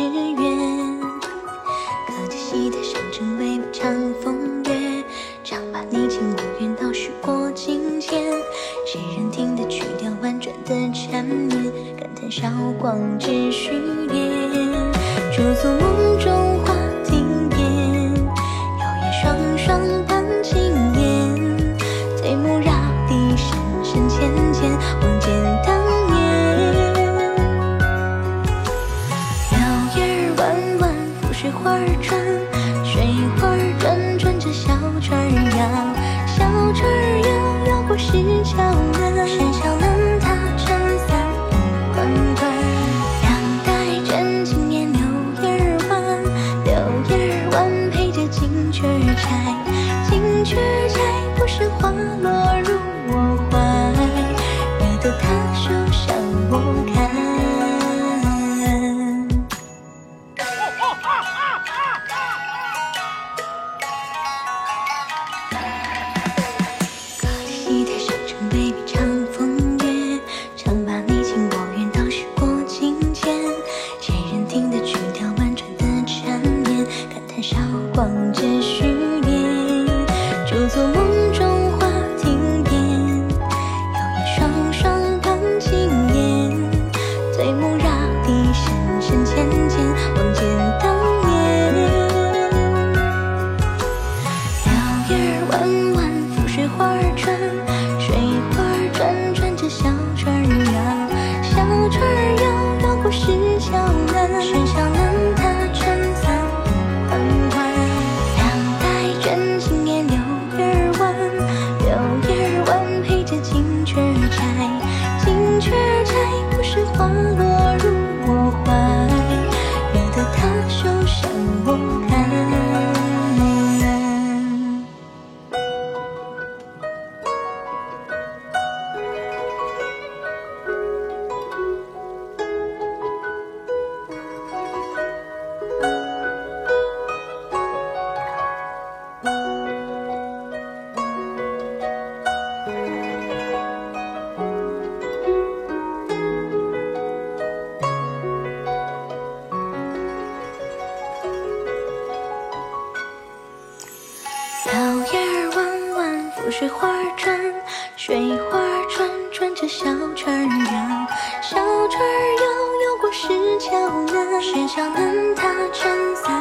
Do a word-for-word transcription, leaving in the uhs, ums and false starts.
之远，可及膝的上阵为我唱风月，唱罢你情我愿到时过境迁，谁人听得曲调婉转的缠绵，感叹韶光只虚言，驻足梦中花惊艳，摇曳双双伴轻烟，推木绕地深深浅浅，望见当花儿转，水花儿转，转着小船儿摇，小船儿摇，摇过石桥南，石桥南踏成三步款款，两代人今年柳叶弯，柳叶弯陪着金雀钗，金雀钗不是花落入我怀，惹得他手上我看。水花儿转，水花儿转，转着小船儿摇，小船儿摇，摇过石桥南，石桥南踏成三。